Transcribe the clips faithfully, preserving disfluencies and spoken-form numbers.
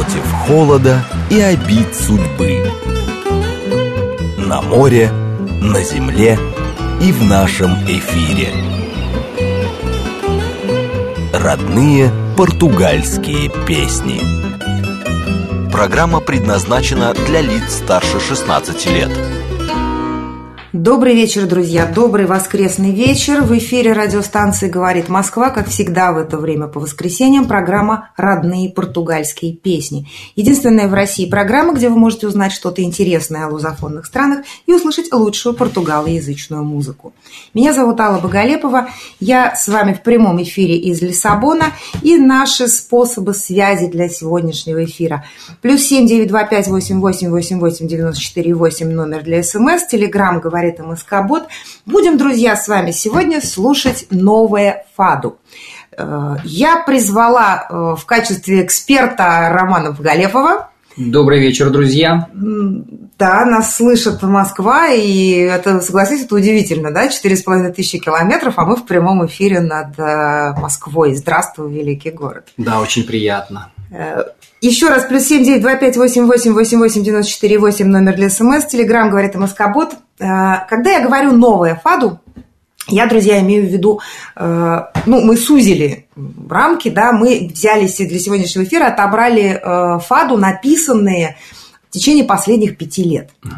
против холода и обид судьбы. На море, на земле и в нашем эфире. Родные португальские песни. Программа предназначена для лиц старше шестнадцати лет. Добрый вечер, друзья! Добрый воскресный вечер! В эфире радиостанции «Говорит Москва». Как всегда в это время по воскресеньям программа «Родные португальские песни». Единственная в России программа, где вы можете узнать что-то интересное о лузофонных странах и услышать лучшую португалоязычную музыку. Меня зовут Алла Боголепова. Я с вами в прямом эфире из Лиссабона. И наши способы связи для сегодняшнего эфира. Плюс семь девять два пять восемь восемь восемь восемь девять четыре восемь номер для СМС. Телеграм «Говорит Москва-бот». Будем, друзья, с вами сегодня слушать новое фаду. Я призвала в качестве эксперта Романа Боголепова. Добрый вечер, друзья. Да, нас слышит Москва, и это, согласитесь, это удивительно, да, четыре с половиной тысячи километров, а мы в прямом эфире над Москвой. Здравствуй, великий город. Да, очень приятно. Еще раз, плюс семь девять два пять восемь восемь восемь восемь девять четыре восемь номер для СМС, Телеграм «Говорит Москва-бот». Когда я говорю «новая фаду», я, друзья, имею в виду, ну, мы сузили рамки, да, мы взялись для сегодняшнего эфира, отобрали фаду, написанные в течение последних пяти лет. Угу.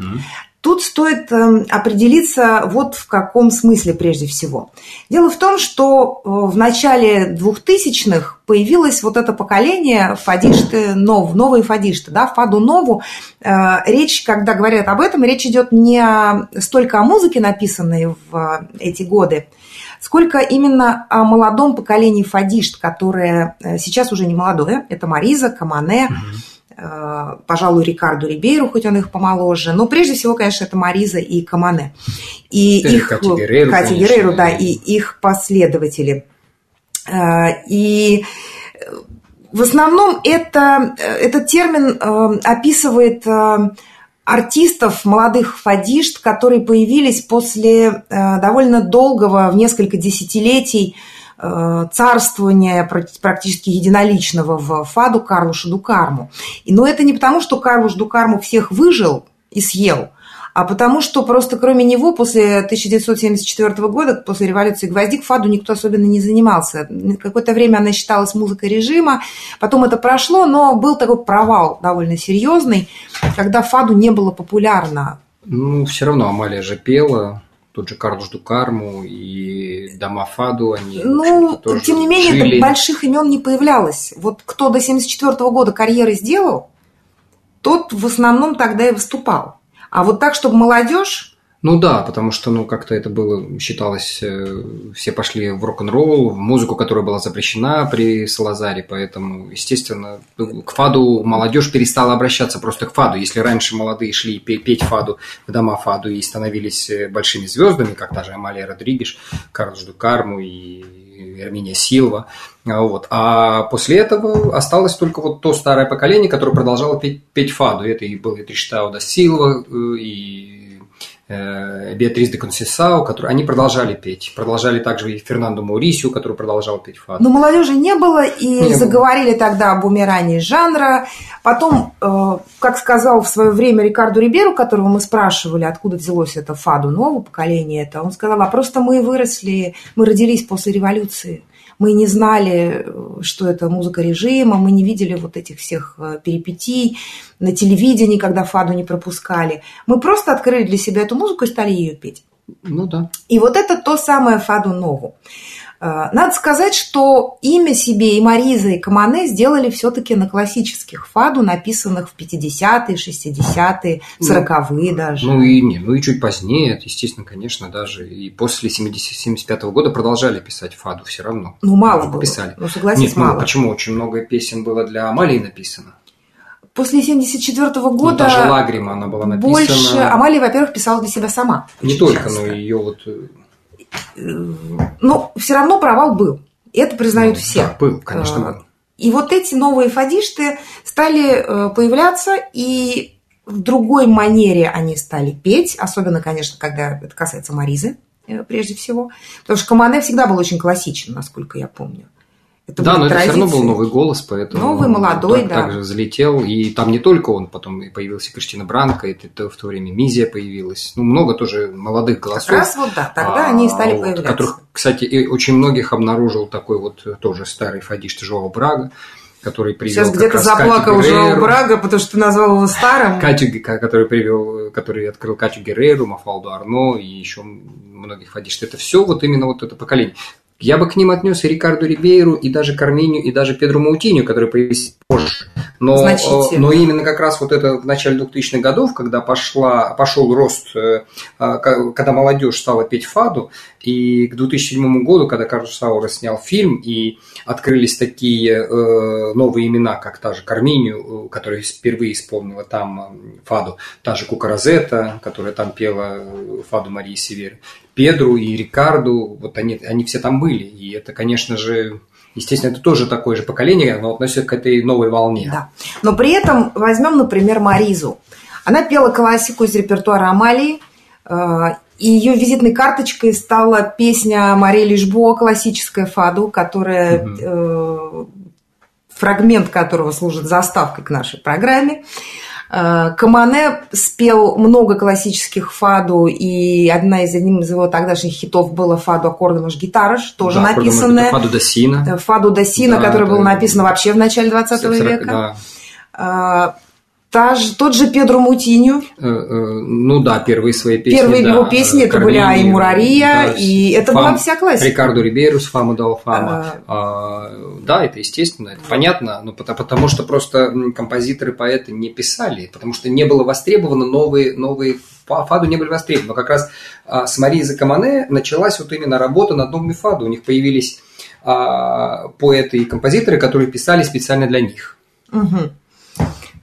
Тут стоит определиться вот в каком смысле прежде всего. Дело в том, что в начале двухтысячных появилось вот это поколение фадишты нов, новые фадишты, да, фаду нову. Речь, когда говорят об этом, речь идет не столько о музыке, написанной в эти годы, сколько именно о молодом поколении фадишт, которое сейчас уже не молодое. Это Мариза, Камане, mm-hmm. пожалуй, Рикарду Рибейру, хоть он их помоложе. Но прежде всего, конечно, это Мариза и Камане. И это их Катя Геррейру, Катя Геррейру, да, и их последователи. И в основном это, этот термин описывает артистов, молодых фадишт, которые появились после довольно долгого, в несколько десятилетий, царствования практически единоличного в фаду Карлушу ду Карму. Но это не потому, что Карлуш ду Карму всех выжил и съел, а потому что просто кроме него после тысяча девятьсот семьдесят четвёртого года, после революции гвоздик, фаду никто особенно не занимался. Какое-то время она считалась музыкой режима, потом это прошло, но был такой провал довольно серьезный, когда фаду не было популярно. Ну, все равно Амалия же пела... Тот же Карлуш ду Карму и дома фаду, они ну, тоже тем не менее, жили. Больших имен не появлялось. Вот кто до семьдесят четвёртого года карьеры сделал, тот в основном тогда и выступал. А вот так, чтобы молодежь... Ну да, потому что ну, как-то это было, считалось, все пошли в рок-н-ролл, в музыку, которая была запрещена при Салазаре, поэтому, естественно, к фаду молодежь перестала обращаться просто к фаду. Если раньше молодые шли петь фаду в дома фаду и становились большими звездами, как та же Амалия Родригеш, Карлуш ду Карму и Эрминия Силва, вот. А после этого осталось только вот то старое поколение, которое продолжало петь, петь фаду. Это и был и Триштау да Силва, и Беатрис де Консесао, которые они продолжали петь. Продолжали также и Фернандо Маурисио, который продолжал петь фаду. Но молодежи не было, и не заговорили было. Тогда об умирании жанра. Потом, как сказал в свое время Рикарду Рибейру, которого мы спрашивали, откуда взялось это фаду нового поколения, это, он сказал, а просто мы выросли, мы родились после революции. Мы не знали, что это музыка режима, мы не видели вот этих всех перипетий на телевидении, когда фаду не пропускали. Мы просто открыли для себя эту музыку и стали ее петь. Ну да. И вот это то самое фаду нову. Надо сказать, что имя себе и Мариза, и Камане сделали все-таки на классических фаду, написанных в пятидесятые, шестидесятые, сороковые ну, даже. Ну и, не, ну и чуть позднее, естественно, конечно, даже и после семидесятого года продолжали писать фаду все равно. Ну мало было, писали. Ну согласись, Нет, мало. Ну, почему? Очень много песен было для Амалии написано. После семьдесят четвёртого года ну, даже «Лагрима» она была написана. Больше Амалия, во-первых, писала для себя сама. Не только, часто. Но ее вот... Но все равно провал был. Это признают ну, все. Да, был, конечно, был. И вот эти новые фадишты стали появляться, и в другой манере они стали петь, особенно, конечно, когда это касается Маризы, прежде всего. Потому что Камане всегда был очень классичен, насколько я помню. Это да, но традиция. Это все равно был новый голос, поэтому новый, молодой, так, да. также взлетел. И там не только он, потом и появился Криштина Бранко, и в то время Мизия появилась. Ну, много тоже молодых голосов. Как раз вот, да, тогда а, они и стали вот, появляться. Которых, кстати, и очень многих обнаружил такой вот тоже старый фадишт Жоау Брага, который привел Сейчас где-то заплакал Жоау Брага, потому что ты назвал его старым. Катю, который, привел, который открыл Катю Геррейру, Мафалду Арно и еще многих фадишт. Это все вот именно вот это поколение. Я бы к ним отнес и Рикарду Рибейру, и даже Карминью, и даже Педру Моутинью, который появился позже. Но, но именно как раз вот это в начале двухтысячных годов, когда пошла, пошел рост, когда молодежь стала петь фаду, и к две тысячи седьмому году, когда Карлушу Саура снял фильм, и открылись такие новые имена, как та же Карминью, которая впервые исполнила там фаду, та же Кука Розетта, которая там пела фаду Марии Северы, Педру и Рикарду, вот они, они все там были. И это, конечно же, естественно, это тоже такое же поколение, оно относится к этой новой волне. Да. Но при этом возьмем, например, Маризу. Она пела классику из репертуара Амалии, и ее визитной карточкой стала песня Мари Лишбо, классическая фаду, которая, угу. фрагмент которого служит заставкой к нашей программе. Камане спел много классических фаду, и одна из, одним из его тогдашних хитов была фаду «Аккордомаш гитараш», тоже да, написанная. Фаду да Сина. Фаду да Сина, да, которая была написана вообще в начале двадцатого века. Да. Та же, тот же Педру Моутинью. Ну да, первые свои песни. Первые да, его песни, это были «Ай Мурария», да, и это фам, была вся классика. Рикарду Рибейру с «Фама дал Фама». А, а, да, это естественно, это понятно, но потому, потому что просто композиторы-поэты не писали, потому что не было востребовано новые, новые фаду не были востребованы. Но как раз с Маризы Камане началась вот именно работа над новыми фаду. У них появились а, поэты и композиторы, которые писали специально для них. Угу.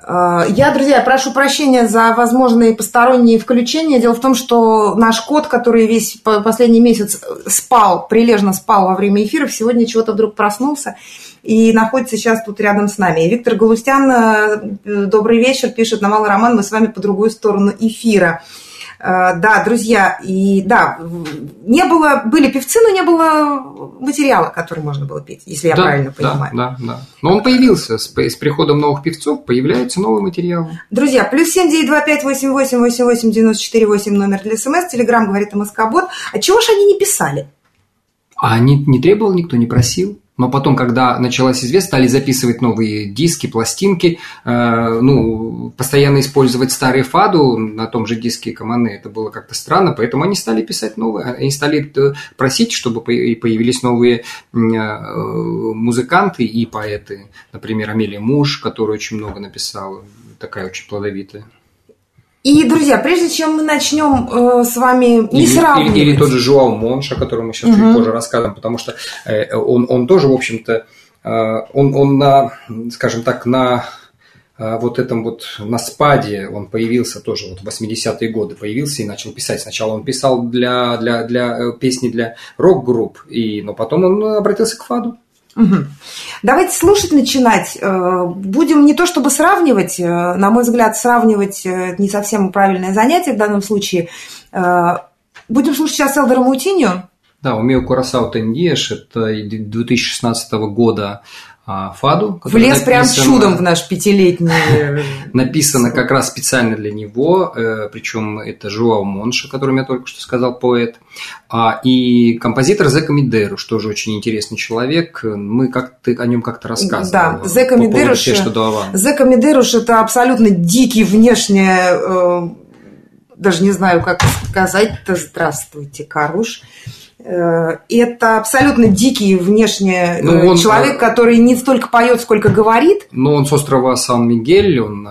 Я, друзья, прошу прощения за возможные посторонние включения. Дело в том, что наш кот, который весь последний месяц спал, прилежно спал во время эфиров, сегодня чего-то вдруг проснулся и находится сейчас тут рядом с нами. И Виктор Галустян, добрый вечер, пишет нам: Алла, Роман, мы с вами по другую сторону эфира. Да, друзья, и да, не было, были певцы, но не было материала, который можно было петь, если я да, правильно да, понимаю. Да, да. Но он появился с, с приходом новых певцов, появляется новый материал. Друзья, плюс семь девять два пять восемь восемь восемь восемь девять четыре восемь номер для СМС, Телеграм говорит о Москобот. А чего же они не писали? А не, не требовал никто, не просил. Но потом, когда началась известность, стали записывать новые диски, пластинки, э, ну, постоянно использовать старые фаду на том же диске Камане. Это было как-то странно, поэтому они стали писать новые. Они стали просить, чтобы появились новые музыканты и поэты. Например, Амелия Муш, которая очень много написала, такая очень плодовитая. И, друзья, прежде чем мы начнем э, с вами не сравнивать... Или, или тот же Жуау Монша, о котором мы сейчас угу. чуть позже расскажем, потому что э, он, он тоже, в общем-то, э, он, он на, скажем так, на э, вот этом вот, на спаде, он появился тоже вот в восьмидесятые годы, появился и начал писать. Сначала он писал для, для, для песни для рок-групп, и, но потом он обратился к фаду. Угу. Давайте слушать, начинать. Будем не то чтобы сравнивать, на мой взгляд, сравнивать не совсем правильное занятие в данном случае. Будем слушать сейчас Элдера Моутинью. Да, у Мио Курасао Тендиеш, это две тысячи шестнадцатого года фаду. Влез прям чудом в наш пятилетний. Написано как раз специально для него, причем это Жоау Монша, о котором я только что сказал, поэт, и композитор Зека Меруш, тоже очень интересный человек, мы как-то о нем как-то рассказывали. Да, Зека Меруш. Зека Меруш – это абсолютно дикий внешне, даже не знаю, как сказать-то, здравствуйте, Каруш. Это абсолютно дикий внешне ну, он, человек, который не столько поет, сколько говорит. Но он с острова Сан-Мигель, он...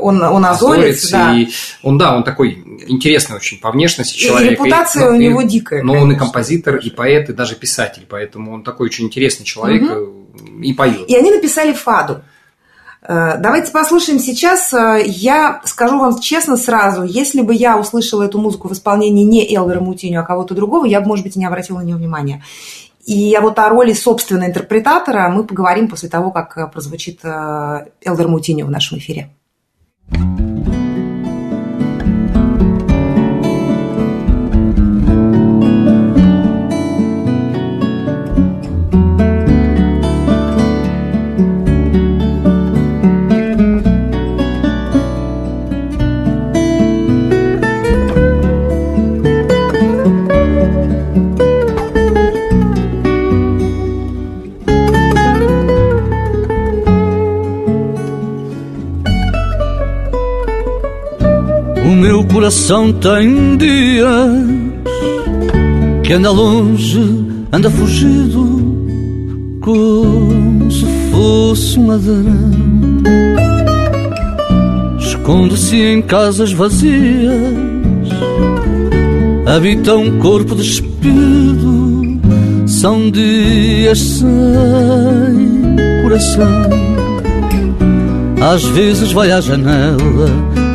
Он, он азорец, азорец да. И он, да, он такой интересный очень по внешности человек. И репутация и, у и, него дикая. Но конечно. Он и композитор, и поэт, и даже писатель. Поэтому он такой очень интересный человек угу. и поет. И они написали фаду. Давайте послушаем сейчас. Я скажу вам честно сразу, если бы я услышала эту музыку в исполнении не Элдера Моутинью, а кого-то другого, я бы, может быть, и не обратила на нее внимания. И вот о роли собственного интерпретатора мы поговорим после того, как прозвучит Элдер Моутинью в нашем эфире. meu coração tem dias que anda longe, anda fugido, como se fosse um ladrão. Esconde-se em casas vazias, habita um corpo despido. São dias sem coração. Às vezes vai à janela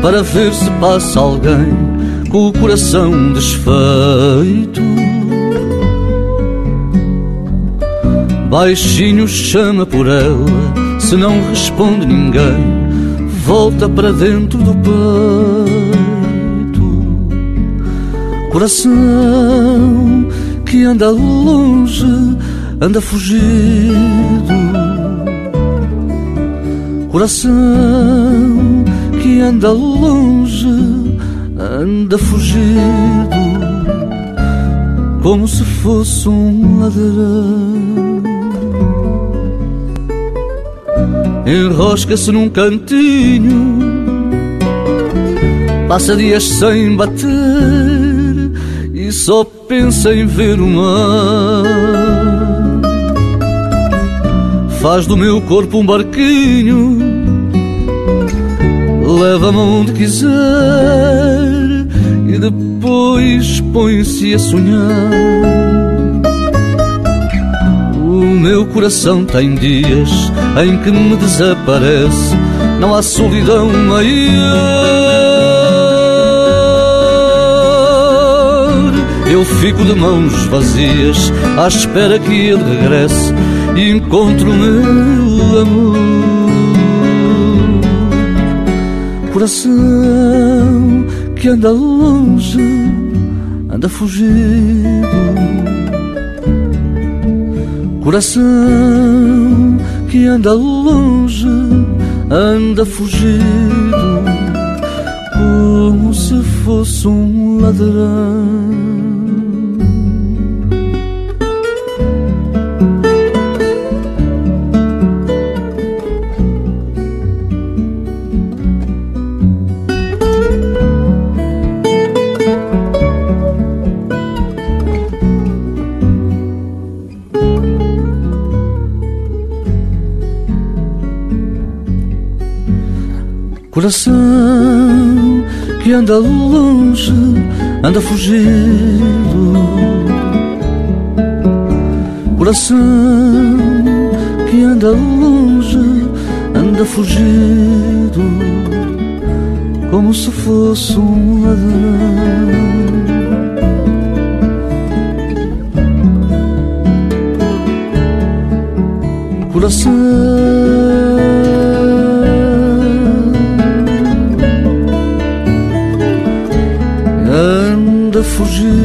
para ver se passa alguém com o coração desfeito. Baixinho chama por ela, se não responde ninguém, volta para dentro do peito. Coração que anda longe, anda fugido. Coração que anda longe, anda fugido, como se fosse um ladrão. Enrosca-se num cantinho, passa dias sem bater e só pensa em ver o mar. Faz do meu corpo um barquinho, leva-me onde quiser e depois põe-se a sonhar. O meu coração tem dias em que me desaparece, não há solidão maior. Eu fico de mãos vazias à espera que ele regresse e encontro o meu amor. Coração que anda longe, anda fugido. Coração que anda longe, anda fugido, como se fosse um ladrão. Coração que anda longe, anda fugido. Coração que anda longe, anda fugido, como se fosse um ladrão. Coração fugido,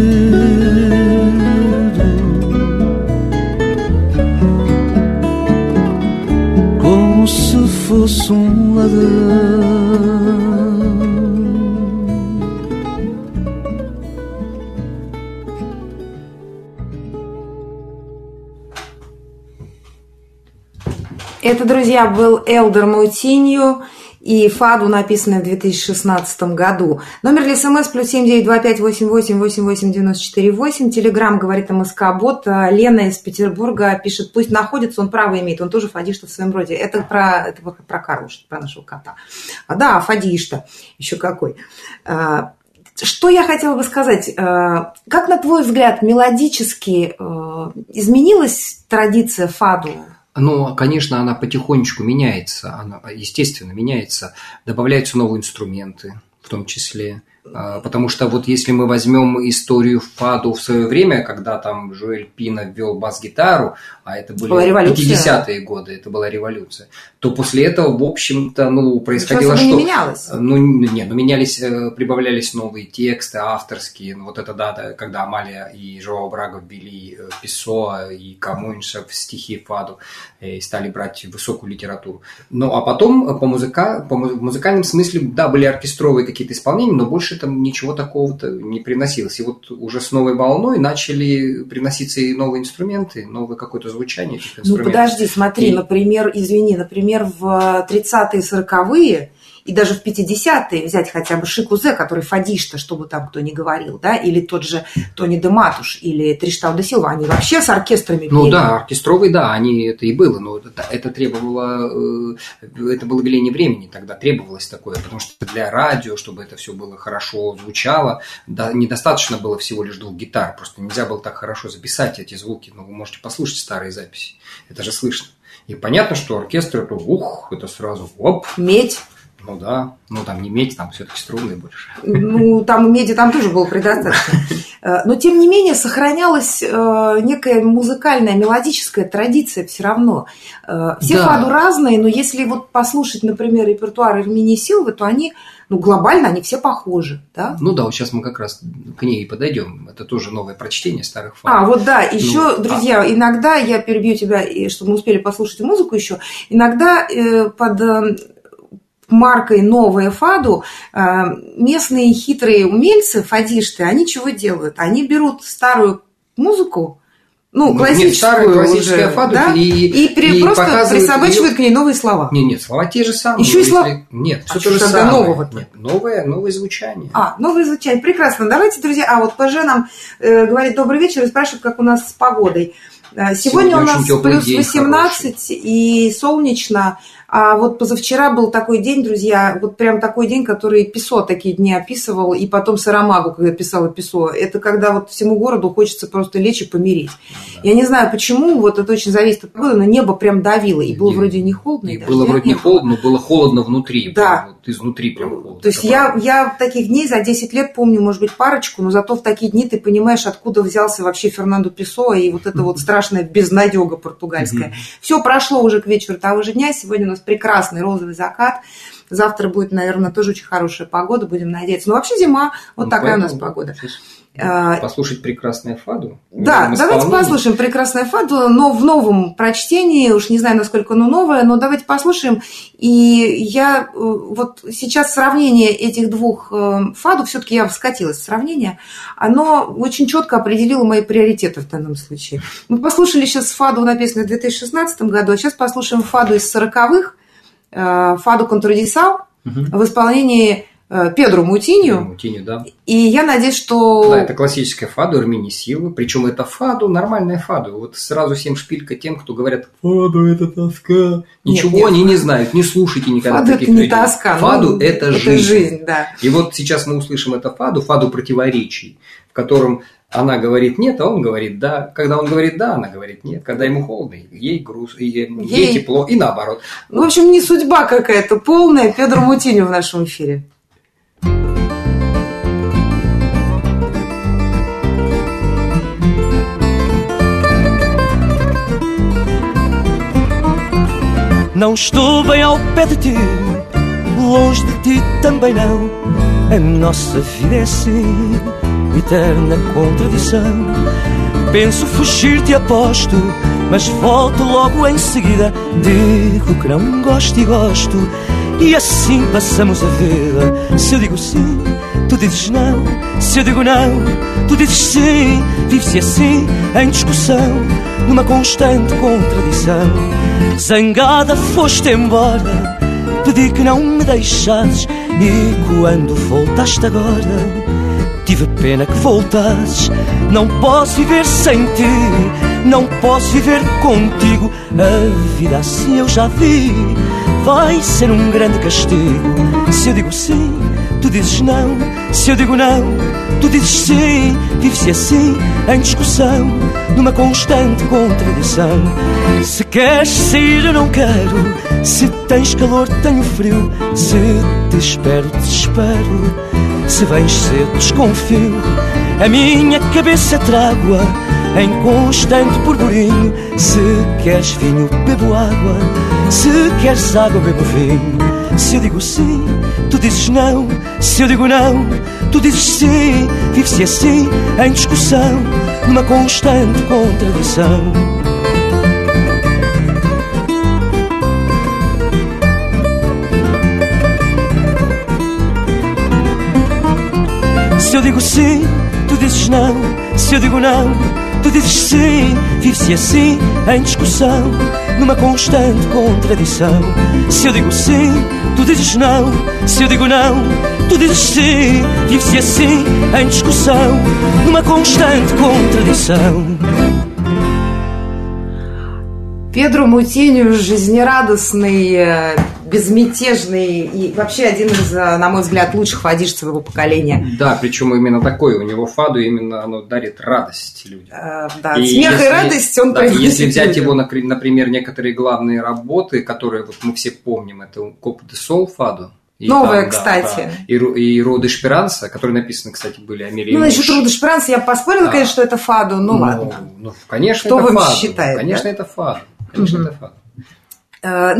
como se fosse um ladrão. Это, друзья, был Элдер Моутинью и фаду, написанная в две тысячи шестнадцатом году. Номер для смс плюс семь девять два пять восемь восемь восемь восемь девять четыре восемь. Телеграмм говорит МСК-бот. Лена из Петербурга пишет: пусть находится, он право имеет, он тоже фадишта в своем роде. Это про, это про Карлушу, про нашего кота. А, да, фадишта, еще какой. Что я хотела бы сказать? Как, на твой взгляд, мелодически изменилась традиция фаду? Но, конечно, она потихонечку меняется, она, естественно, меняется, добавляются новые инструменты, в том числе, потому что вот если мы возьмем историю фаду в свое время, когда там Жоэль Пина ввел бас-гитару, а это были пятидесятые годы, это была революция, то после этого, в общем-то, ну, происходило что? Не менялось. Ну, не, ну, менялись, прибавлялись новые тексты, авторские, ну, вот это да, когда Амалия и Жоау Брага ввели Песо и Камонша в стихи фаду и стали брать высокую литературу. Ну, а потом по, музыка, по музыкальном смысле, да, были оркестровые какие-то исполнения, но больше там ничего такого-то не приносилось. И вот уже с новой волной начали приноситься и новые инструменты, новое какое-то звучание этих инструментов. Ну подожди, смотри, и... например, извини, например, в тридцатые, сороковые И даже в пятидесятые взять хотя бы Шикузе, который фадишта, что бы там кто ни говорил, да, или тот же Тони де Матуш, или Триштау да Силва, они вообще с оркестрами пели. Ну да, оркестровые, да, они это и было, но это, это требовало, это было веление времени, тогда требовалось такое, потому что для радио, чтобы это все было хорошо звучало, да, недостаточно было всего лишь двух гитар, просто нельзя было так хорошо записать эти звуки, но вы можете послушать старые записи, это же слышно. И понятно, что оркестр, это ух, это сразу оп. Медь. Ну да, ну там не медь, там все-таки струнные больше. Ну там меди там тоже было предостаточно. Но тем не менее сохранялась некая музыкальная, мелодическая традиция все равно. Все да. Фаду разные, но если вот послушать, например, репертуар Эрминии Силвы, то они, ну глобально они все похожи. Да? Ну да, вот сейчас мы как раз к ней и подойдем. Это тоже новое прочтение старых фаду. А, вот да, еще, ну, друзья, а... иногда, я перебью тебя, чтобы мы успели послушать музыку еще, иногда э, под... Э, маркой «Новая фаду» местные хитрые умельцы, фадишты, они чего делают? Они берут старую музыку, ну, ну классическую, нет, старую, классическую уже, фаду, да? и, и, при, и просто присобачивают ее... к ней новые слова. Нет, нет, слова те же самые. Еще и слова? Нет, а что же тогда нового? Нет, новое, новое звучание. А, новое звучание. Прекрасно. Давайте, друзья, а вот ПЖ нам э, говорит «Добрый вечер» и спрашивает, как у нас с погодой. Сегодня, Сегодня у нас плюс восемнадцать хороший. И солнечно. А вот позавчера был такой день, друзья, вот прям такой день, который Песо такие дни описывал, и потом Сарамагу, когда писала Песо. Это когда вот всему городу хочется просто лечь и помереть. Да. Я не знаю, почему, вот это очень зависит от погоды, но небо прям давило, и было и, вроде не холодно. И даже, было вроде не холодно, было. было холодно внутри. Да. Прям, вот изнутри прям холодно. То есть я, я таких дней за десять лет помню, может быть, парочку, но зато в такие дни ты понимаешь, откуда взялся вообще Фернандо Песо, и вот это вот страшная безнадега португальская. Все прошло уже к вечеру того же дня, сегодня у нас прекрасный розовый закат. Завтра будет, наверное, тоже очень хорошая погода, будем надеяться. Но вообще зима, вот ну, такая у нас погода. Послушать прекрасную фаду. Да, давайте послушаем прекрасную фаду, но в новом прочтении, уж не знаю, насколько оно новое, но давайте послушаем. И я вот сейчас сравнение этих двух фаду, все-таки я вскатилась в сравнение, оно очень четко определило мои приоритеты в данном случае. Мы послушали сейчас фаду, написанную в две тысячи шестнадцатом году, а сейчас послушаем фаду из сороковых, фаду «Контрудисау» в исполнении Педру Моутинью. Моутинью, да. И я надеюсь, что... Да, это классическая фаду Эрминии Силвы. Причем это фаду, нормальная фаду. Вот сразу всем шпилька тем, кто говорят, фаду это тоска. Ничего нет, нет, они фаду. Не знают, не слушайте никогда фаду таких людей. Фаду это не людей. Тоска. Фаду ну, это жизнь. Это жизнь, да. И вот сейчас мы услышим это фаду, фаду противоречий, в котором она говорит нет, а он говорит да. Когда он говорит да, она говорит нет. Когда ему холодно, ей грустно, ей, ей... ей тепло и наоборот. Ну, в общем, не судьба какая-то полная. Педру Моутинью в нашем эфире. Não estou bem ao pé de ti, longe de ti também não. A nossa vida é assim, eterna contradição. Penso fugir-te aposto, mas volto logo em seguida. Digo que não gosto e gosto, e assim passamos a vida. Se eu digo sim, tu dizes não. Se eu digo não, tu dizes sim. Vive-se assim, em discussão, numa constante contradição. Zangada foste embora, pedi que não me deixasses. E quando voltaste agora, tive pena que voltasses. Não posso viver sem ti, não posso viver contigo. A vida assim eu já vi, vai ser um grande castigo. Se eu digo sim, tu dizes não. Se eu digo não, tu dizes sim. Vive-se assim, em discussão, numa constante contradição. Se queres sair eu não quero, se tens calor tenho frio. Se te espero, te espero, se vens cedo desconfio. A minha cabeça trago-a em constante burburinho. Se queres vinho bebo água, se queres água bebo vinho. Se eu digo sim, tu dizes não. Se eu digo não, tu dizes sim. Vive-se assim, em discussão, numa constante contradição. Se eu digo sim, tu dizes não. Se eu digo não, tu dizes sim. Vive-se assim, em discussão, numa constante contradição. Se eu digo sim, tu dizes não. Se eu digo não, tu dizes sim. Vive-se assim, em discussão, numa constante contradição. Педру Моутинью жизнерадостный, безмятежный и вообще один из, на мой взгляд, лучших фадиш своего поколения. Да, причем именно такой. У него фаду именно оно дарит радость людям. Э, да, и смех если, и радость он да, произносит. Если взять его, например, некоторые главные работы, которые вот мы все помним, это «Коп де Сол» фаду. И новая, там, кстати. Да, да. И, и «Роды Шперанса», которые написаны, кстати, были Амелия Муш. Ну, насчет «Роды Шперанса» я поспорила, да. конечно, что это фаду, но ну, ладно. Ну, конечно, что это фаду. Считает, конечно, да? это фаду. Конечно, mm-hmm. это фаду.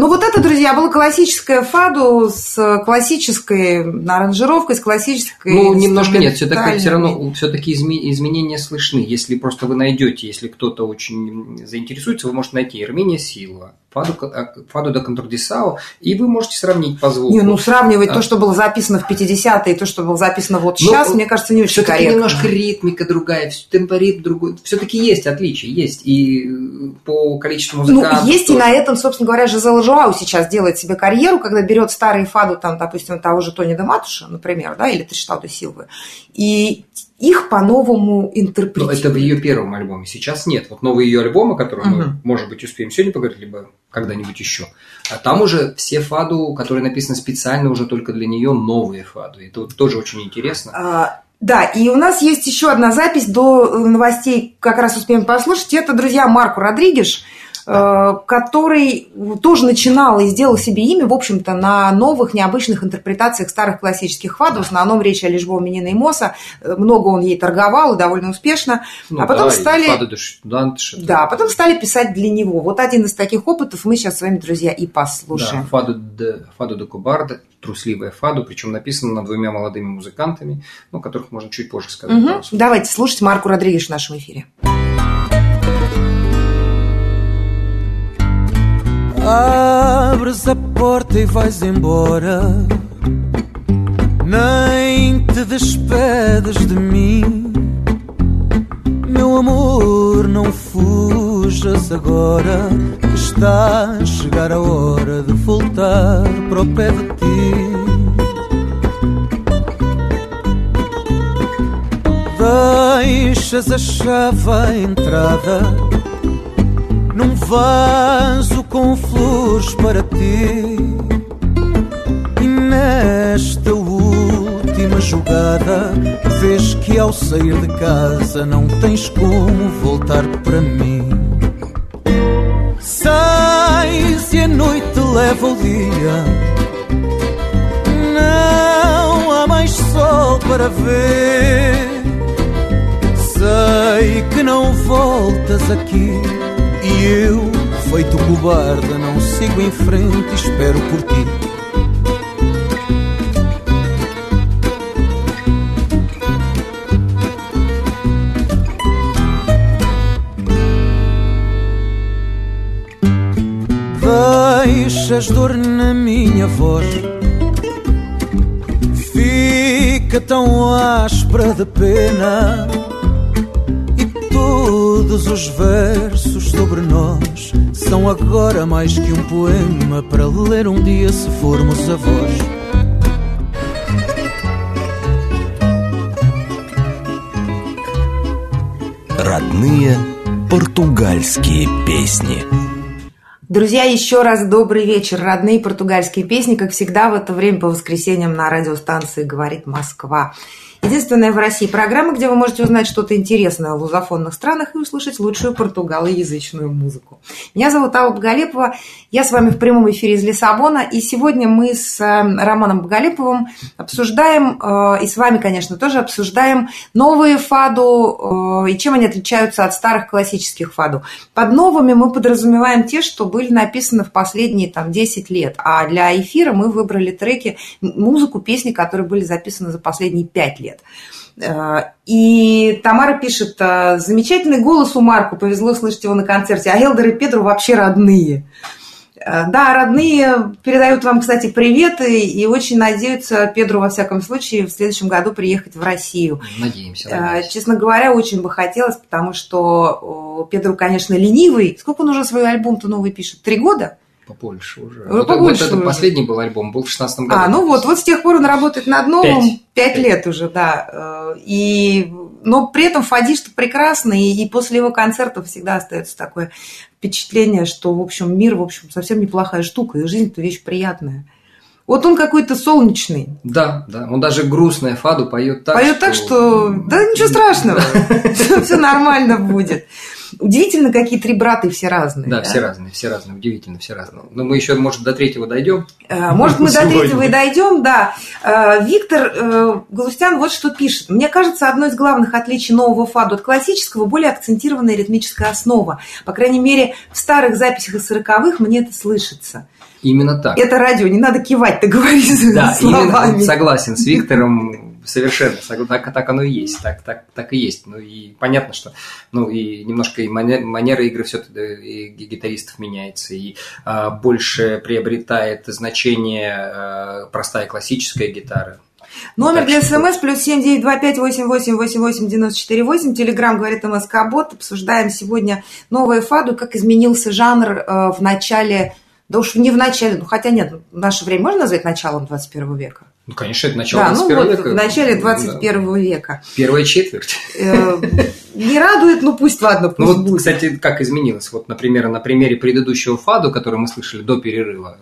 Ну, вот это, друзья, было классическое фаду с классической аранжировкой, с классической... Ну, немножко нет, все, такое, все равно все-таки изменения слышны. Если просто вы найдете, если кто-то очень заинтересуется, вы можете найти Эрминия Силва, фаду, фаду да Контрдисао, и вы можете сравнить по звуку. Не, ну, сравнивать а. то, что было записано в пятидесятые, и то, что было записано вот Но, сейчас, мне кажется, не очень корректно. Все-таки немножко ритмика другая, темпорит другой. Все-таки есть отличия, есть и по количеству музыкантов. Ну, есть тоже. И на этом, собственно говоря, Жозелла Жуау сейчас делает себе карьеру, когда берет старые фаду, там, допустим, того же Тони де Матуша, например, да, или Триштау да Силвы, и их по-новому интерпретирует. Но это в ее первом альбоме. Сейчас нет. Вот новые ее альбомы, которые uh-huh. мы, может быть, успеем сегодня поговорить, либо когда-нибудь еще. А там уже все фаду, которые написаны специально уже только для нее, новые фаду. Это вот тоже очень интересно. Uh-huh. Да, и у нас есть еще одна запись до новостей, как раз успеем послушать. Это, друзья, Марку Родригеш, который тоже начинал и сделал себе имя, в общем-то, на новых, необычных интерпретациях старых классических фаду. В основном речь о Лишбо, Минина и Моса. Много он ей торговал, довольно успешно. Ну, а потом да, стали... Да, потом стали писать для него. Вот один из таких опытов мы сейчас с вами, друзья, и послушаем. Да, фаду де, фаду де Кубарда, трусливая фаду, причем написано двумя молодыми музыкантами, ну, которых можно чуть позже сказать. Угу. Давайте слушать Марку Родригеш в нашем эфире. Abres a porta e vais embora. Nem te despedes de mim. Meu amor, não fujas agora, que está a chegar a hora de voltar para o pé de ti. Deixas a chave à entrada num vaso com flores para ti. E nesta última jogada vês que ao sair de casa não tens como voltar para mim. Sais e a noite leva o dia. Não há mais sol para ver. Sei que não voltas aqui. E eu, feito cobarde, não sigo em frente e espero por ti. Deixas dor na minha voz, fica tão áspera de pena. Todos os versos sobre nós são agora mais que um poema para ler um dia se formos avós. Родные португальские песни. Друзья, еще раз добрый вечер. Родные португальские песни, как всегда, в это время по воскресеньям на радиостанции «Говорит Москва». Единственная в России программа, где вы можете узнать что-то интересное о лузофонных странах и услышать лучшую португалоязычную музыку. Меня зовут Алла Боголепова, я с вами в прямом эфире из Лиссабона, и сегодня мы с Романом Боголеповым обсуждаем, и с вами, конечно, тоже обсуждаем новые фаду и чем они отличаются от старых классических фаду. Под новыми мы подразумеваем те, что были написаны в последние там, десять лет, а для эфира мы выбрали треки, музыку, песни, которые были записаны за последние пять лет. И Тамара пишет: замечательный голос у Марку, повезло слышать его на концерте, а Элдер и Педру вообще родные. Да, родные передают вам, кстати, приветы и очень надеются Педру, во всяком случае, в следующем году приехать в Россию. Надеемся. надеемся. Честно говоря, очень бы хотелось, потому что Педру, конечно, ленивый. Сколько он уже свой альбом-то новый пишет? Три года? Побольше уже. Ну, вот, побольше вот это уже. Последний был альбом, был в шестнадцатом году. А, ну вот, вот с тех пор он работает над новым пять лет уже, да. И... Но при этом Фадиш-то прекрасный, и после его концертов всегда остается такое впечатление, что, в общем, мир, в общем, совсем неплохая штука, и жизнь-то вещь приятная. Вот он какой-то солнечный. Да, да. Он даже грустное фаду поет так, поет что... так, что... Да ничего страшного, все нормально будет. Удивительно, какие три брата, и все разные. Да, да, все разные, все разные, удивительно, все разные. Но мы еще, может, до третьего дойдем. Может, мы сегодня. до третьего и дойдем, да. Виктор Галустян вот что пишет. Мне кажется, одно из главных отличий нового фаду от классического – более акцентированная ритмическая основа. По крайней мере, в старых записях из сороковых мне это слышится. Именно так. Это радио, не надо кивать, ты говоришь да, словами. Именно, согласен с Виктором. Совершенно, так, так оно и есть, так, так, так и есть. Ну и понятно, что ну, и немножко и манера, манера игры все-таки гитаристов меняется, и а, больше приобретает значение а, простая классическая гитара. Номер для СМС плюс семь девять два пять восемь восемь восемь восемь девять четыре восемь. Телеграм говорит МСК-бот. Обсуждаем сегодня новое фаду, как изменился жанр а, в начале, да уж не в начале, ну хотя нет, в наше время можно назвать началом двадцать первого века? Ну, конечно, это начало да, двадцать первого ну, вот века. В начале двадцать первого да. века. Первая четверть. Не радует, ну пусть, ладно, пусть ну, вот, будет. Кстати, как изменилось. Вот, например, на примере предыдущего фаду, который мы слышали до перерыва,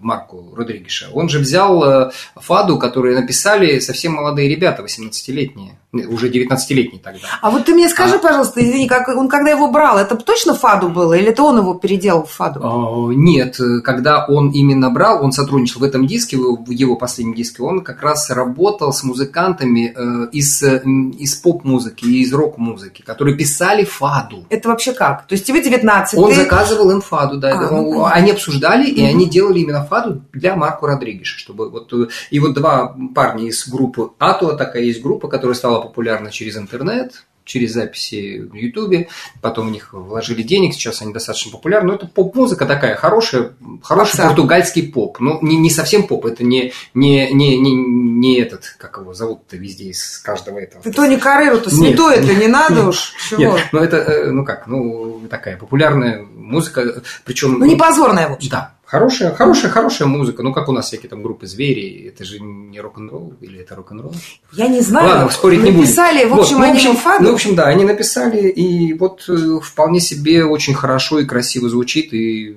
Марку Родригеша, он же взял фаду, который написали совсем молодые ребята, восемнадцатилетние, уже девятнадцатилетние тогда. А вот ты мне скажи, а... пожалуйста, извини, как он когда его брал, это точно фаду было, или это он его переделал в фаду? О, нет, когда он именно брал, он сотрудничал в этом диске, в его последнем диске, он как раз работал с музыкантами из, из поп-музыки, из рок-музыки, которые писали фаду. Это вообще как? То есть тебе девятнадцать? Он ты... заказывал им фаду, да. А, ну, они обсуждали, угу. и они делали именно фаду. Для Марку Родригеша, чтобы вот и вот два парня из группы Атуа, такая есть группа, которая стала популярна через интернет, через записи в Ютубе, потом у них вложили денег, сейчас они достаточно популярны, но это поп-музыка такая хорошая, хороший Попса. Португальский поп, но не, не совсем поп, это не, не, не, не, не этот, как его зовут-то везде из каждого этого. Ты Тони Карреру-то святой, это не надо уж, чего? Нет, ну это, ну как, ну такая популярная музыка, причем... Ну не позорная, в общем. Да. Хорошая, хорошая, хорошая музыка. Ну, как у нас всякие там группы «Звери». Это же не рок-н-ролл или это рок-н-ролл? Я не знаю. Ладно, спорить не будем. Написали, в общем, вот, ну, в общем, они фаду. Ну, в общем, да, они написали. И вот вполне себе очень хорошо и красиво звучит. И,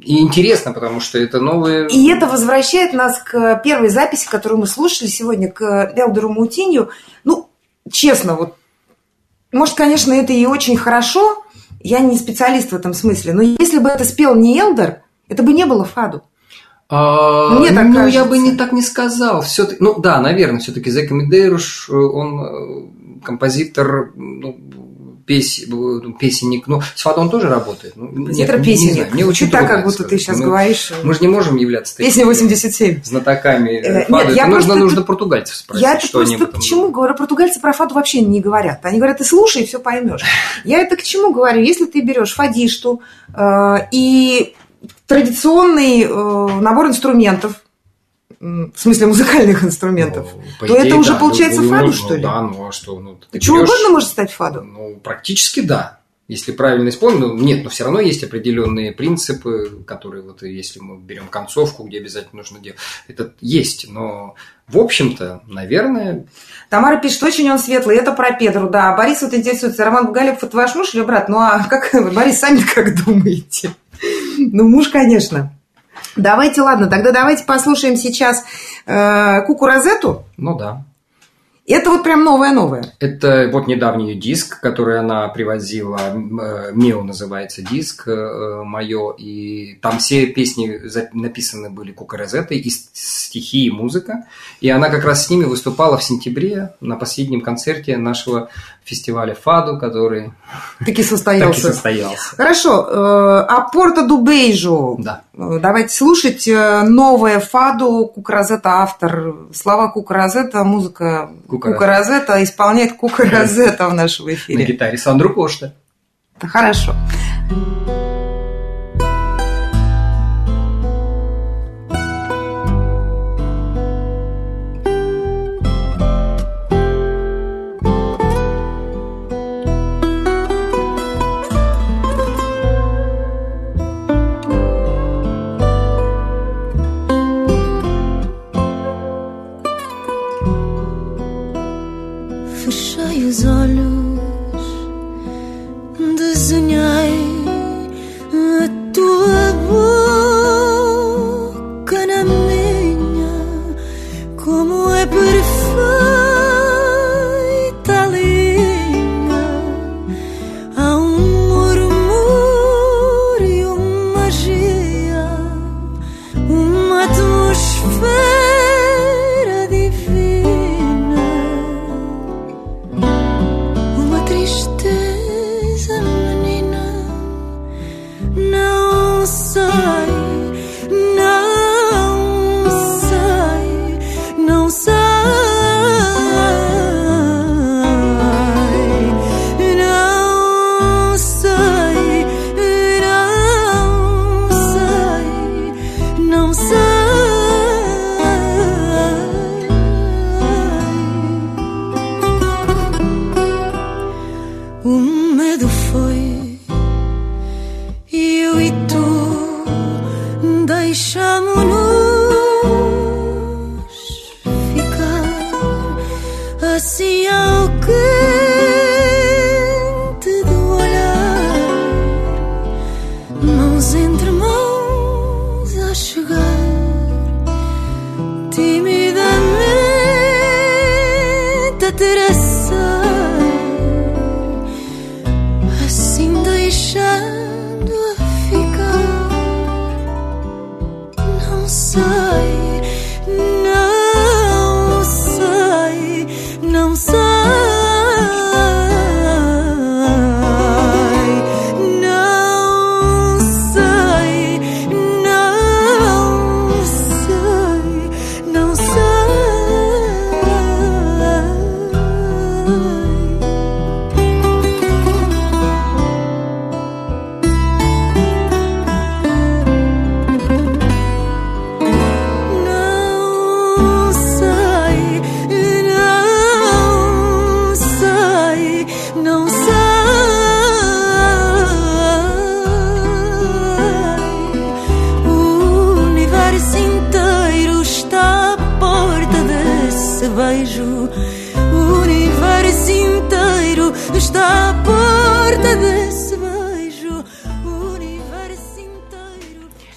и интересно, потому что это новое... И это возвращает нас к первой записи, которую мы слушали сегодня, к Элдеру Моутинью. Ну, честно, вот, может, конечно, это и очень хорошо. Я не специалист в этом смысле. Но если бы это спел не Элдер... Это бы не было фаду. А, Мне так ну, кажется. Я бы не так не сказал. Все-таки, ну, да, наверное, все-таки Зека Медейруш, он композитор, ну, пес, песенник. Ну, с фаду он тоже работает. Ну, композитор песенник. Не, не очень ты так, как будто сказать. Ты сейчас мы, говоришь. Мы же не можем являться песня восемьдесят семь. Знатоками э, фаду. Нет, я нужно, просто, нужно португальцев спросить. Я что это просто к чему думают. Говорю. Португальцы про фаду вообще не говорят. Они говорят, ты слушай и все поймешь. Я это к чему говорю? Если ты берешь фадишту э, и... традиционный э, набор инструментов, в смысле музыкальных инструментов, ну, то идее, это уже да. получается ну, фаду, ну, что ли? Да, ну а что? Ну, ты Чего берешь, угодно может стать фаду? Ну, практически да. Если правильно исполнено, нет, но все равно есть определенные принципы, которые вот если мы берем концовку, где обязательно нужно делать, это есть, но в общем-то, наверное... Тамара пишет, очень он светлый, это про Педру, да. Борис вот интересуется, Роман Боголепов, это ваш муж или брат? Ну а как, Борис, сами как думаете? Ну, муж, конечно. Давайте, ладно, тогда давайте послушаем сейчас э, Куку Розетту. Ну да. Это вот прям новое-новое. Это вот недавний диск, который она привозила. «Мео» называется диск «Мое». И там все песни написаны были Кука Розеттой, и стихи, и музыка. И она как раз с ними выступала в сентябре на последнем концерте нашего фестиваля «Фаду», который таки состоялся. Таки состоялся. Хорошо. А «Порто ду Бейжу». Да. Давайте слушать новое «Фаду». Кука Розетта автор. Слова Кука Розетта, музыка... Кука, Кука Розетта. Розетта исполняет Кука Розетта в нашем эфире. На гитаре Сандру Кошта. Хорошо. esfera divina, uma tristeza menina não sai, não sai, não sai.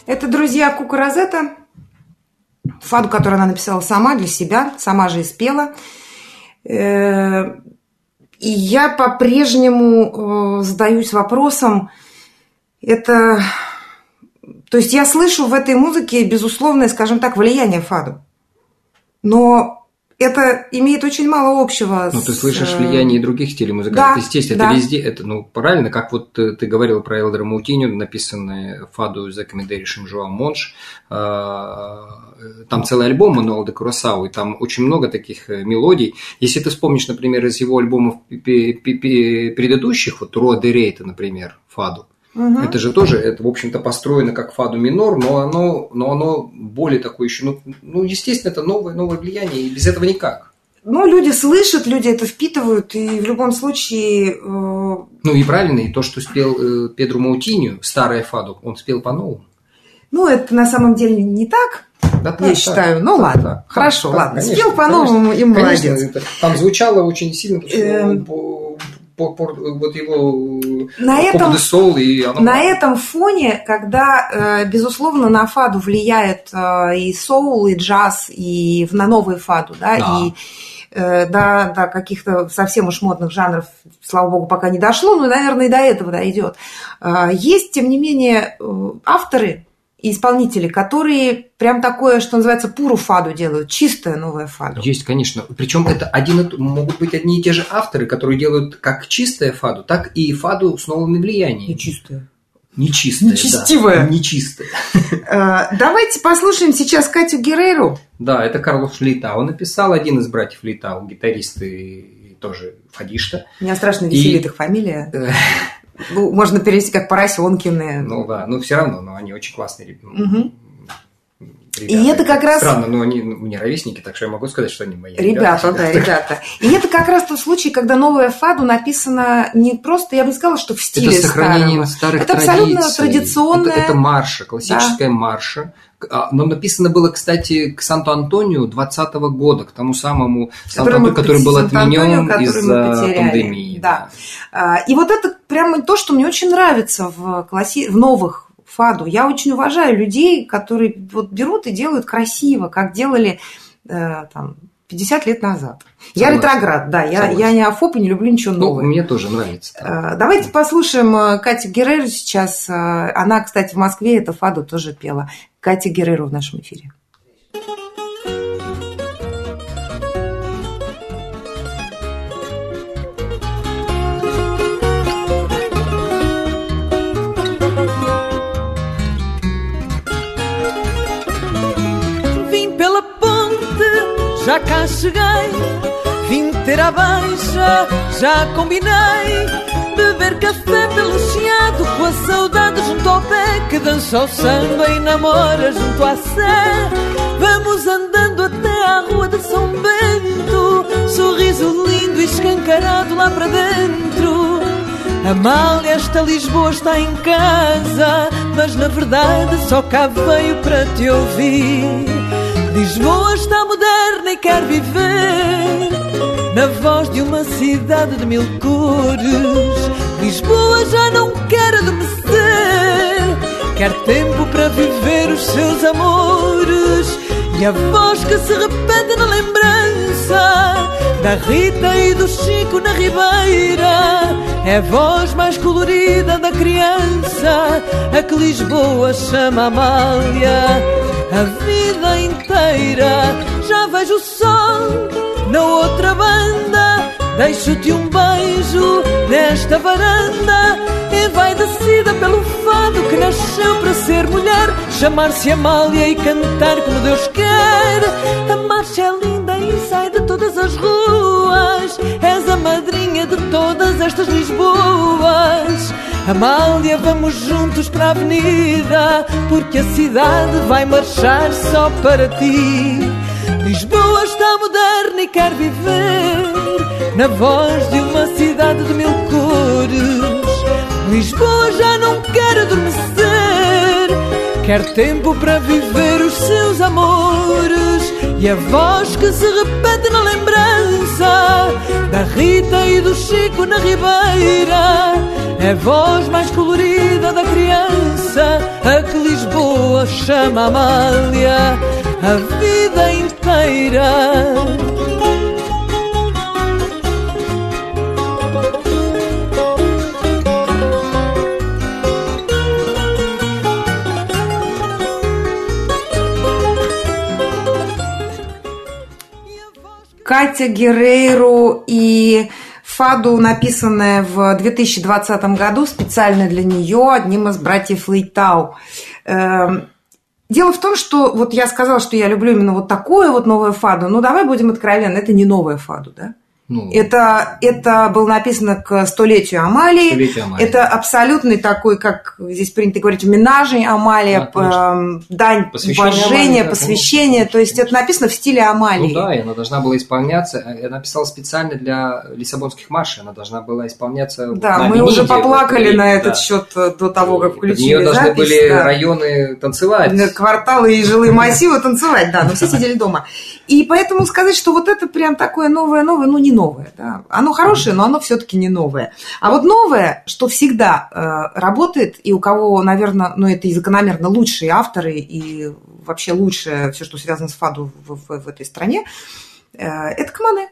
Это, друзья, Кука Розетта, фаду, которую она написала сама для себя, сама же и спела. И я по-прежнему задаюсь вопросом, это... То есть я слышу в этой музыке безусловное, скажем так, влияние фаду, но... Это имеет очень мало общего. Ну, с... ты слышишь влияние и других стилей музыкальных. Да, естественно, да. Это везде. Это, ну, правильно, как вот ты говорил про Элдера Моутинью, написанные фаду Зека Мерушем Жуау Монш. Там целый альбом Мануэла де Курасао, и там очень много таких мелодий. Если ты вспомнишь, например, из его альбомов предыдущих, вот Руа де Рейта, например, фаду. Угу. Это же тоже, это, в общем-то, построено как фаду минор, но оно, но оно более такое еще, ну, ну, естественно, это новое, новое влияние, и без этого никак. Ну, люди слышат, люди это впитывают, и в любом случае... Э... Ну, и правильно, и то, что спел э, Педру Моутинью, старое фаду, он спел по-новому. Ну, это на самом деле не так, да, я так, считаю. Так, ну, так, ладно, так, хорошо, так, ладно, конечно, спел по-новому, конечно, и молодец. Конечно, это, там звучало очень сильно, потому что... По, по, вот его на этом, сол, и оно... на этом фоне, когда, безусловно, на фаду влияет и соул, и джаз, и на новые фаду, да, да. И до да, да, каких-то совсем уж модных жанров, слава богу, пока не дошло, но, наверное, и до этого дойдет. Есть, тем не менее, авторы и исполнители, которые прям такое, что называется, пуру фаду делают, чистая новая фаду. Есть, конечно. Причем это один, могут быть одни и те же авторы, которые делают как чистая фаду, так и фаду с новыми влияниями. Нечистая. Нечистая, Нечестивая. Да. Нечистая. Давайте послушаем сейчас Катю Геррейру. Да, это Карлуш Лейтау написал, один из братьев Лейтау, гитарист и тоже фадишта. Меня страшно веселит их фамилия. Ну, можно перевести как поросенкины. Ну да, но все равно, но они очень классные угу. ребята. И это как раз... Странно, но они ну, мне ровесники, так что я могу сказать, что они мои ребята. Ребята, да, ребята. И это как раз тот случай, когда новая фаду написана не просто, я бы не сказала, что в стиле старого. Это сохранение старых это традиций. Это абсолютно традиционное. Это, это марша, классическая да. марша. Но написано было, кстати, к Санту-Антонию двадцатого года, к тому самому Санту-Антонию, который был отменен из-за пандемии. Да. Да. И вот это прямо то, что мне очень нравится в, класси... в новых фаду. Я очень уважаю людей, которые вот берут и делают красиво, как делали там, пятьдесят лет назад. Я Согласен. ретроград, да, я, я не афоп и не люблю ничего нового. Ну, мне тоже нравится. Да. Давайте послушаем Катю Геррейру сейчас. Она, кстати, в Москве это фаду тоже пела. Катя Геррейру в нашем эфире. já cá cheguei, vim ter à baixa, já combinei, beber café peluciado com a saudade junto ao pé, que dança ao samba e namora junto à sé. Vamos andando até à rua de São Bento, sorriso lindo e escancarado lá para dentro. Amália, esta Lisboa está em casa, mas na verdade só cá veio para te ouvir. Lisboa está moderna e quer viver na voz de uma cidade de mil cores. Lisboa já não quer adormecer, quer tempo para viver os seus amores. E a voz que se repete na lembrança da Rita e do Chico na Ribeira é a voz mais colorida da criança, a que Lisboa chama Amália. A vida inteira já vejo o sol na outra banda, deixo-te um beijo nesta varanda. Envaidecida pelo fado que nasceu para ser mulher, chamar-se Amália e cantar como Deus quer. A marcha é linda e sai de todas as ruas, és a madrinha de todas estas Lisboas. Amália, vamos juntos para a avenida, porque a cidade vai marchar só para ti. Lisboa está moderna e quer viver na voz de uma cidade de mil cores. Lisboa já não quer adormecer, quer tempo para viver os seus amores. E a voz que se repete na lembrança da Rita e do Chico na Ribeira é a voz mais colorida da criança, a que Lisboa chama Amália. A vida inteira Катя Геррейру и фаду, написанная в две тысячи двадцатом году специально для нее одним из братьев Лейтау. Дело в том, что вот я сказала, что я люблю именно вот такое вот новое фаду, но давай будем откровенны, это не новое фаду, да? Ну, это, это было написано к столетию Амалии. Столетию Амалии. Это абсолютный такой, как здесь принято говорить, минажи Амалия, да, дань уважения, посвящение. Да, то есть конечно. Это написано в стиле Амалии. Ну да, и она должна была исполняться. Она писала специально для лиссабонских маршей. Она должна была исполняться. Да, мы Миниде, уже поплакали вот, на этот да. счет до того, как включили запись. У нее должны запись, были да. районы танцевать. Кварталы и жилые массивы танцевать, да, но все сидели дома. И поэтому сказать, что вот это прям такое новое-новое, ну не новое, да. Оно хорошее, но оно все-таки не новое. А вот новое, что всегда э, работает, и у кого, наверное, ну это и закономерно лучшие авторы, и вообще лучшее все, что связано с фаду в, в, в этой стране, э, это Камане.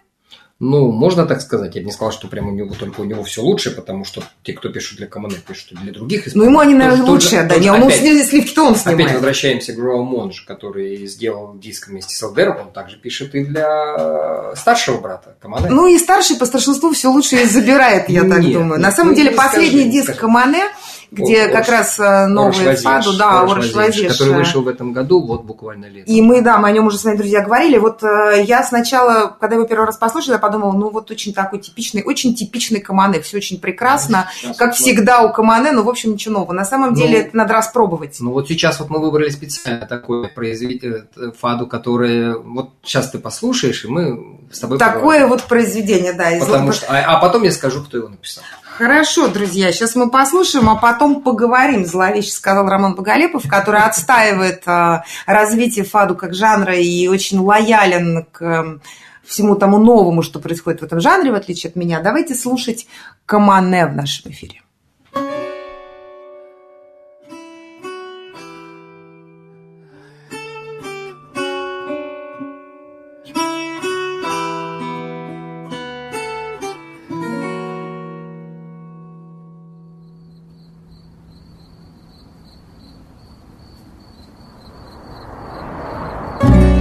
Ну, можно так сказать. Я бы не сказал, что прям у него только у него все лучше, потому что те, кто пишут для Камане, пишут для других исполнителей. Ну, ему они, наверное, лучше, да. Он снял сливки, то он снимает. Опять возвращаемся к Жоау Монша, который сделал диск вместе с Элдером. Он также пишет и для старшего брата Камане. Ну, и старший по старшинству все лучше и забирает, я так думаю. На самом деле, последний диск Камане, где как раз новый фаду, да, Орш Вазеш, который вышел в этом году, вот буквально летом. И мы, да, мы о нем уже с моими друзьями говорили. Вот я сначала, когда его первый раз послушала, я подумала, ну вот очень такой типичный, очень типичный Камане, все очень прекрасно, да, как всегда у Камане, но в общем ничего нового. На самом деле ну, это надо распробовать. Ну вот сейчас вот мы выбрали специально такое произведение фаду, которое вот сейчас ты послушаешь, и мы с тобой такое поговорим. Вот произведение, да. Из Потому что, а, а потом я скажу, кто его написал. Хорошо, друзья, сейчас мы послушаем, а потом поговорим, зловеще сказал Роман Боголепов, который отстаивает развитие фаду как жанра и очень лоялен к всему тому новому, что происходит в этом жанре, в отличие от меня. Давайте слушать Камане в нашем эфире. Thank you.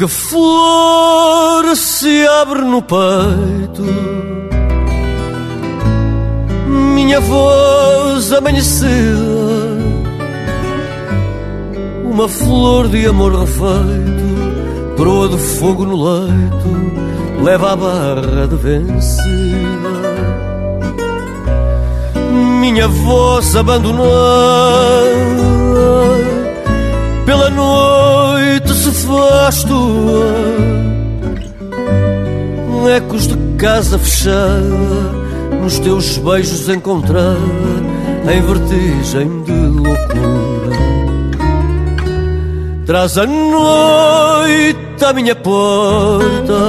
que fora se abre no peito. Minha voz amanhecida, uma flor de amor refeito, proa de fogo no leito, leva a barra de vencida. Minha voz abandonada pela noite se faz tua, ecos de casa fechada, nos teus beijos encontrada, em vertigem de loucura. Traz a noite à minha porta,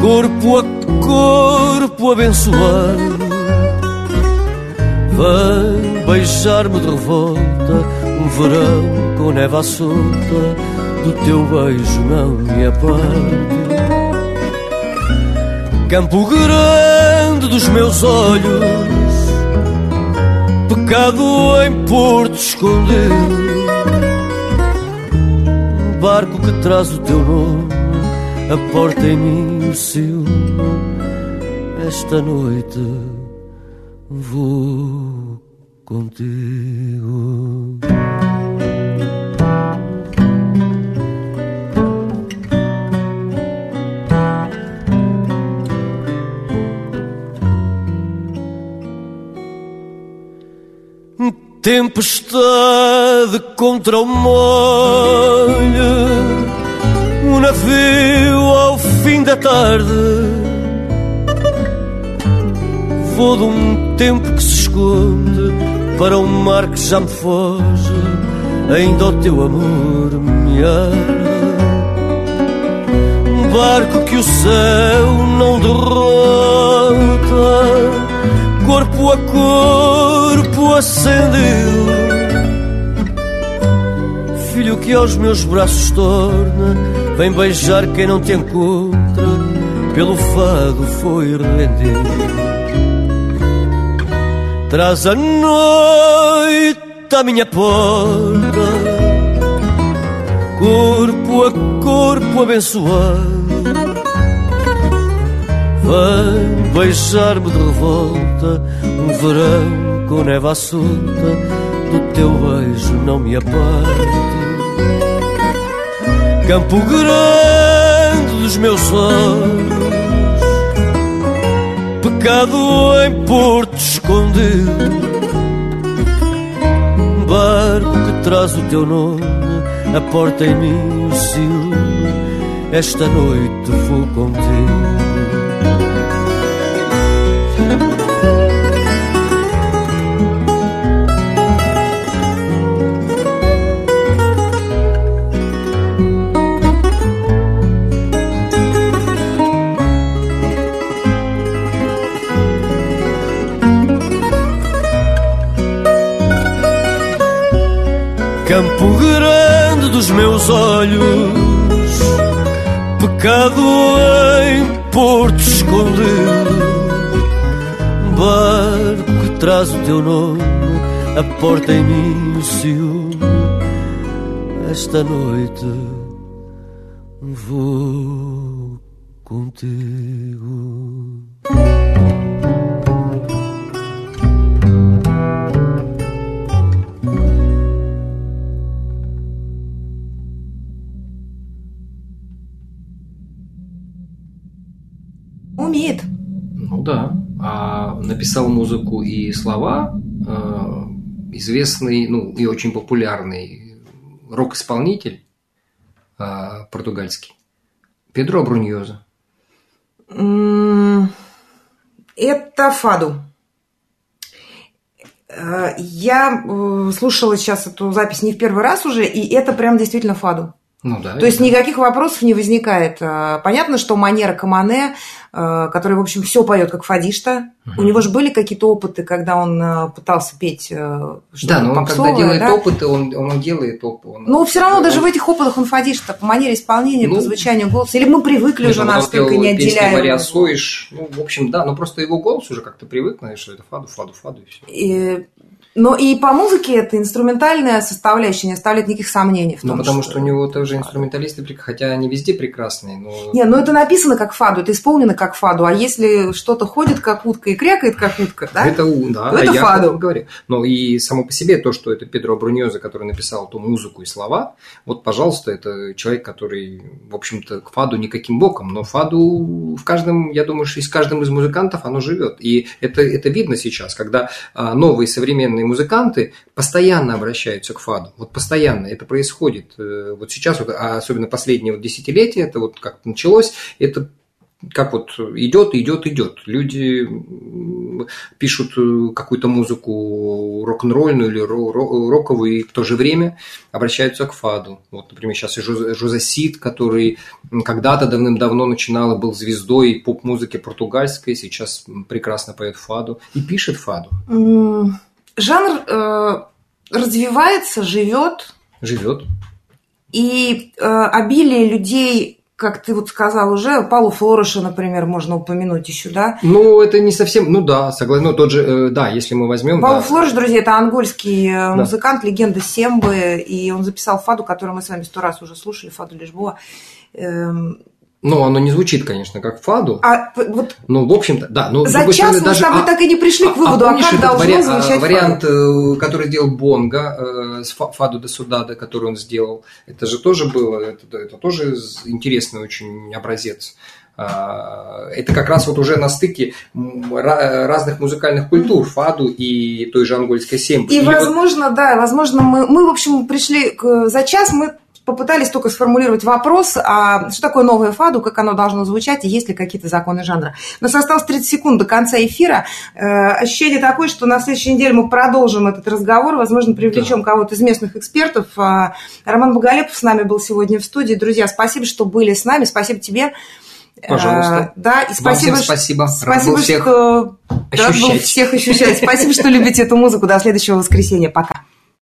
corpo a corpo abençoado, vem beijar-me de revolta, um verão com neve à solta, do teu beijo não me aparto. Campo grande dos meus olhos, pecado em porto escondido, um barco que traz o teu nome, a porta em mim o ciúme. Esta noite vou contigo. Tempestade contra o molho, um navio ao fim da tarde. Vou de um tempo que se esconde para um mar que já me foge, ainda o teu amor me arde. Um barco que o céu não derrota, corpo a corpo acendido, filho que aos meus braços torna, vem beijar quem não te encontra, pelo fado foi rendido. Traz a noite à minha porta, corpo a corpo abençoado, vem beijar-me de revolta, um verão com neve à solta, do teu beijo não me aparto. Campo grande dos meus olhos, pecado em porto escondido, um barco que traz o teu nome, a porta em mim o ciúme. Esta noite vou contigo. Campo grande dos meus olhos, pecado em porto escondido, barco que traz o teu nome, a porta em mim o ciúme. Esta noite vou contigo. Умеет. Ну да. А написал музыку и слова э, известный, ну и очень популярный рок-исполнитель э, португальский Педру Моутинью. Это фаду. Я слушала сейчас эту запись не в первый раз уже, и это прям действительно фаду. Ну, да, то есть да. Никаких вопросов не возникает. Понятно, что манера Камане, который, в общем, все поет как фадишта. Угу. У него же были какие-то опыты, когда он пытался петь что-то попсовое. Да, но он попсовое, когда делает да? опыты, он, он делает опыт. Но все равно он... даже в этих опытах он фадишта по манере исполнения, ну, по звучанию голоса. Или мы привыкли уже настолько не отделяем. Мария Соиш, ну, в общем, да, но просто его голос уже как-то привык, знаешь, что это фаду, фаду, фаду и все. И... Но и по музыке эта инструментальная составляющая не оставляет никаких сомнений в том, ну, потому что... что у него тоже инструменталисты, хотя они везде прекрасные, но... Не, ну это написано как фаду, это исполнено как фаду, а если что-то ходит как утка и крякает как утка, да? Это, да, то это я фаду. Говорю. Ну и само по себе то, что это Педро Бруньоза, который написал эту музыку и слова, вот, пожалуйста, это человек, который, в общем-то, к фаду никаким боком, но фаду в каждом, я думаю, что с каждым из музыкантов оно живет. И это, это видно сейчас, когда новые современные музыканты постоянно обращаются к фаду. Вот постоянно это происходит. Вот сейчас, вот, особенно последнее вот десятилетие, это вот как-то началось, это как вот идет, идет, идет. Люди пишут какую-то музыку рок-н-ролльную или роковую, и в то же время обращаются к фаду. Вот, например, сейчас и Жозе Сид, который когда-то давным-давно начинал, был звездой поп-музыки португальской, сейчас прекрасно поет фаду и пишет фаду. Жанр э, развивается, живет. Живет. И э, обилие людей, как ты вот сказал уже, Паулу Флореша, например, можно упомянуть еще, да? Ну, это не совсем, ну да, согласен, ну, тот же, э, да, если мы возьмем... Паулу да. Флореш, друзья, это ангольский да. музыкант, легенда Сембы, и он записал фаду, который мы с вами сто раз уже слушали, фаду Лишбоа. Эм... Ну, оно не звучит, конечно, как фаду. А, вот ну, в общем-то, да. Но, за час стороны, мы даже, с тобой а, так и не пришли к выводу, а, а, а как должно вари... звучать вариант, фаду? Который сделал Бонго, э, с фаду де Судада, который он сделал, это же тоже было, это, это тоже интересный очень образец. Это как раз вот уже на стыке разных музыкальных культур, фаду и той же ангольской сембы. И, и возможно, вот... да, возможно, мы, мы, в общем, пришли к... за час, мы попытались только сформулировать вопрос, а что такое новое фаду, как оно должно звучать и есть ли какие-то законы жанра. У нас осталось тридцать секунд до конца эфира. Ощущение такое, что на следующей неделе мы продолжим этот разговор, возможно, привлечем да. кого-то из местных экспертов. Роман Боголепов с нами был сегодня в студии. Друзья, спасибо, что были с нами, спасибо тебе. Пожалуйста. Да, и спасибо, всем спасибо. Спасибо, всех что... Ощущать. Рад был всех ощущать. Спасибо, что любите эту музыку. До следующего воскресенья. Пока.